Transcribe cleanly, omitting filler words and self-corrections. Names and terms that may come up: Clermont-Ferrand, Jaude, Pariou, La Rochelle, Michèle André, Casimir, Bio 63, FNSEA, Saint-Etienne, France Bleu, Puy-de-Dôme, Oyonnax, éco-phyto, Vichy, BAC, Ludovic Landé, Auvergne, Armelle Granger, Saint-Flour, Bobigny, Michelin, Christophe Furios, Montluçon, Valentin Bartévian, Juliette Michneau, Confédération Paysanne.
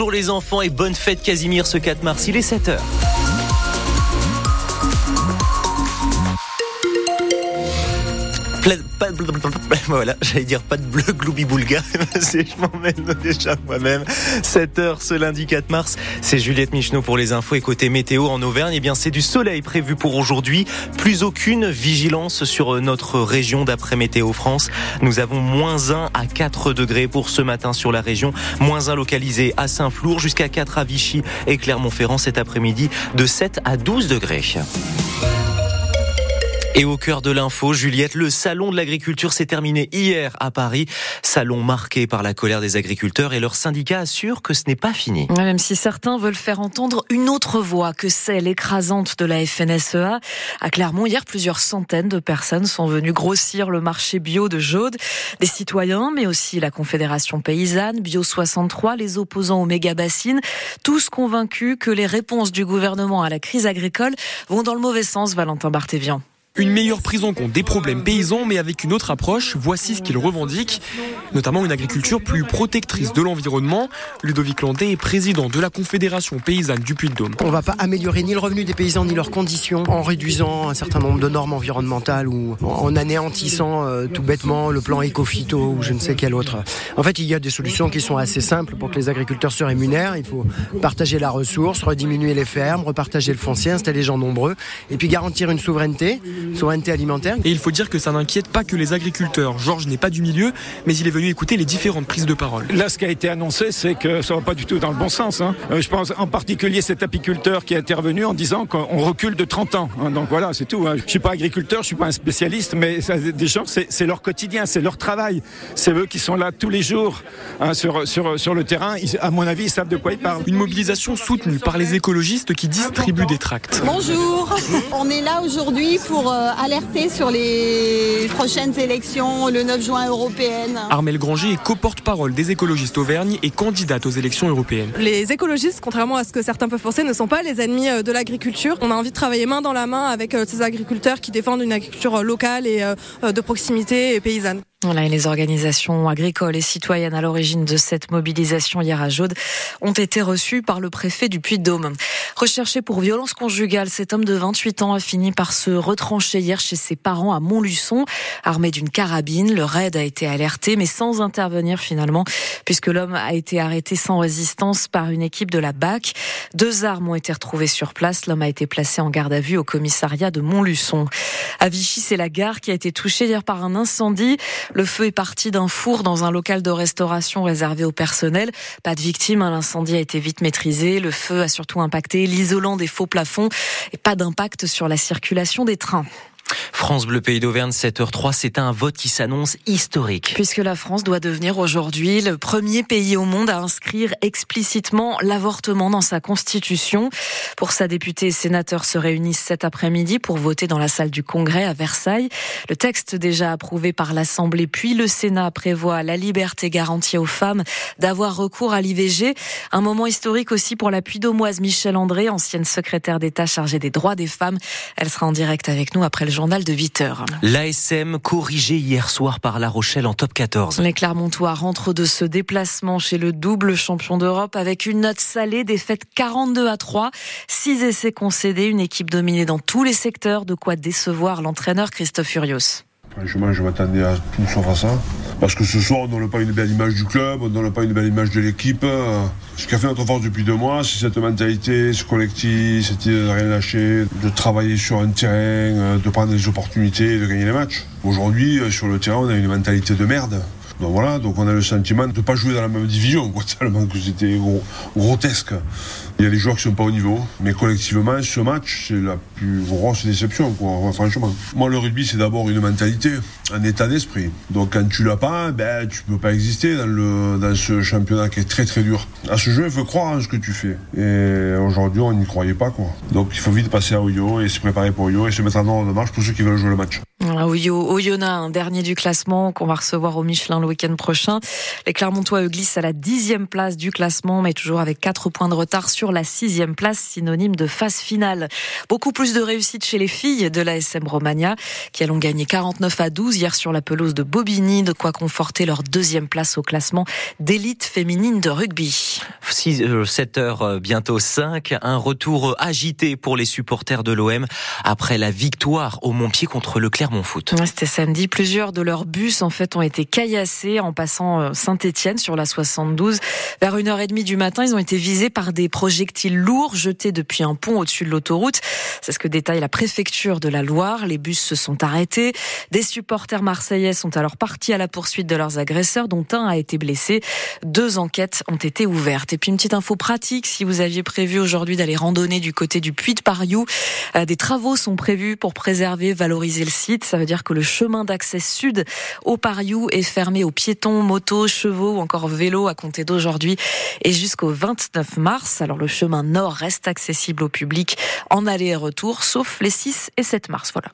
Bonjour les enfants et bonne fête Casimir ce 4 mars, il est 7h. Voilà, j'allais dire pas de bleu gloubi-boulga, je m'emmène déjà moi-même. 7h ce lundi 4 mars, c'est Juliette Michneau pour les infos. Et côté météo en Auvergne, eh bien c'est du soleil prévu pour aujourd'hui. Plus aucune vigilance sur notre région d'après Météo France. Nous avons -1 à 4 degrés pour ce matin sur la région. -1 localisé à Saint-Flour, jusqu'à 4 à Vichy et Clermont-Ferrand cet après-midi, de 7 à 12 degrés. Et au cœur de l'info, Juliette, le salon de l'agriculture s'est terminé hier à Paris. Salon marqué par la colère des agriculteurs et leur syndicat assure que ce n'est pas fini. Même si certains veulent faire entendre une autre voix que celle écrasante de la FNSEA. À Clermont, hier, plusieurs centaines de personnes sont venues grossir le marché bio de Jaude. Des citoyens, mais aussi la Confédération Paysanne, Bio 63, les opposants aux méga-bassines. Tous convaincus que les réponses du gouvernement à la crise agricole vont dans le mauvais sens, Valentin Bartévian. Une meilleure prise en compte des problèmes paysans, mais avec une autre approche, voici ce qu'ils revendiquent, notamment une agriculture plus protectrice de l'environnement. Ludovic Landé est président de la Confédération Paysanne du Puy-de-Dôme. On ne va pas améliorer ni le revenu des paysans, ni leurs conditions, en réduisant un certain nombre de normes environnementales ou en anéantissant tout bêtement le plan éco-phyto ou je ne sais quel autre. En fait, il y a des solutions qui sont assez simples pour que les agriculteurs se rémunèrent. Il faut partager la ressource, rediminuer les fermes, repartager le foncier, installer les gens nombreux, et puis garantir une souveraineté alimentaire. Et il faut dire que ça n'inquiète pas que les agriculteurs. Georges n'est pas du milieu, mais il est venu écouter les différentes prises de parole. Là, ce qui a été annoncé, c'est que ça ne va pas du tout dans le bon sens. Je pense en particulier cet apiculteur qui est intervenu en disant qu'on recule de 30 ans. Donc voilà, c'est tout. Je ne suis pas agriculteur, je ne suis pas un spécialiste, mais ça, des gens, c'est leur quotidien, c'est leur travail. C'est eux qui sont là tous les jours sur le terrain. À mon avis, ils savent de quoi ils parlent. Une mobilisation soutenue par les écologistes qui distribuent des tracts. Bonjour, on est là aujourd'hui pour alerter sur les prochaines élections, le 9 juin européennes. Armelle Granger est co-porte-parole des écologistes Auvergne et candidate aux élections européennes. Les écologistes, contrairement à ce que certains peuvent penser, ne sont pas les ennemis de l'agriculture. On a envie de travailler main dans la main avec ces agriculteurs qui défendent une agriculture locale et de proximité et paysanne. Voilà, et les organisations agricoles et citoyennes à l'origine de cette mobilisation hier à Jaude ont été reçues par le préfet du Puy-de-Dôme. Recherché pour violence conjugale, cet homme de 28 ans a fini par se retrancher hier chez ses parents à Montluçon. Armé d'une carabine, le raid a été alerté, mais sans intervenir finalement, puisque l'homme a été arrêté sans résistance par une équipe de la BAC. 2 armes ont été retrouvées sur place. L'homme a été placé en garde à vue au commissariat de Montluçon. À Vichy, c'est la gare qui a été touchée hier par un incendie. Le feu est parti d'un four dans un local de restauration réservé au personnel. Pas de victimes, l'incendie a été vite maîtrisé. Le feu a surtout impacté l'isolant des faux plafonds et pas d'impact sur la circulation des trains. France Bleu Pays d'Auvergne, 7h03, c'est un vote qui s'annonce historique. Puisque la France doit devenir aujourd'hui le premier pays au monde à inscrire explicitement l'avortement dans sa constitution. Pour ça, députés et sénateurs se réunissent cet après-midi pour voter dans la salle du Congrès à Versailles. Le texte déjà approuvé par l'Assemblée puis le Sénat prévoit la liberté garantie aux femmes d'avoir recours à l'IVG. Un moment historique aussi pour la Puy-Dômoise Michèle André, ancienne secrétaire d'État chargée des droits des femmes. Elle sera en direct avec nous après le journal de 8h. L'ASM corrigé hier soir par La Rochelle en top 14. Les Clermontois rentrent de ce déplacement chez le double champion d'Europe avec une note salée, défaite 42-3. 6 essais concédés, une équipe dominée dans tous les secteurs, de quoi décevoir l'entraîneur Christophe Furios. Franchement, je m'attendais à tout sauf à ça. Parce que ce soir, on donne pas une belle image du club, on donne pas une belle image de l'équipe. Ce qui a fait notre force depuis 2 mois, c'est cette mentalité, ce collectif, cette idée de rien lâcher, de travailler sur un terrain, de prendre des opportunités, de gagner les matchs. Aujourd'hui, sur le terrain, on a une mentalité de merde. Donc voilà, donc on a le sentiment de ne pas jouer dans la même division, quoi, tellement que c'était grotesque. Il y a des joueurs qui ne sont pas au niveau, mais collectivement, ce match, c'est la plus grosse déception, quoi, franchement. Moi, le rugby, c'est d'abord une mentalité, un état d'esprit. Donc quand tu l'as pas, tu ne peux pas exister dans ce championnat qui est très très dur. À ce jeu, il faut croire en ce que tu fais. Et aujourd'hui, on n'y croyait pas, quoi. Donc il faut vite passer à Oyo et se préparer pour Oyo et se mettre en ordre de marche pour ceux qui veulent jouer le match. Voilà, Oyonnax, un dernier du classement qu'on va recevoir au Michelin le week-end prochain. Les Clermontois glissent à la 10e place du classement, mais toujours avec 4 points de retard sur la 6e place, synonyme de phase finale. Beaucoup plus de réussite chez les filles de l'ASM Romagna, qui allons gagner 49-12 hier sur la pelouse de Bobigny, de quoi conforter leur 2e place au classement d'élite féminine de rugby. 7h bientôt 5, un retour agité pour les supporters de l'OM après la victoire au Montpied contre le Clermont. C'était samedi. Plusieurs de leurs bus ont été caillassés en passant Saint-Etienne sur la 72. Vers 1h30 du matin, ils ont été visés par des projectiles lourds jetés depuis un pont au-dessus de l'autoroute. C'est ce que détaille la préfecture de la Loire. Les bus se sont arrêtés. Des supporters marseillais sont alors partis à la poursuite de leurs agresseurs, dont un a été blessé. 2 enquêtes ont été ouvertes. Et puis une petite info pratique, si vous aviez prévu aujourd'hui d'aller randonner du côté du Puy de Pariou, des travaux sont prévus pour préserver, valoriser le site. Ça veut dire que le chemin d'accès sud au Pariou est fermé aux piétons, motos, chevaux ou encore vélos à compter d'aujourd'hui et jusqu'au 29 mars. Alors le chemin nord reste accessible au public en aller et retour, sauf les 6 et 7 mars. Voilà.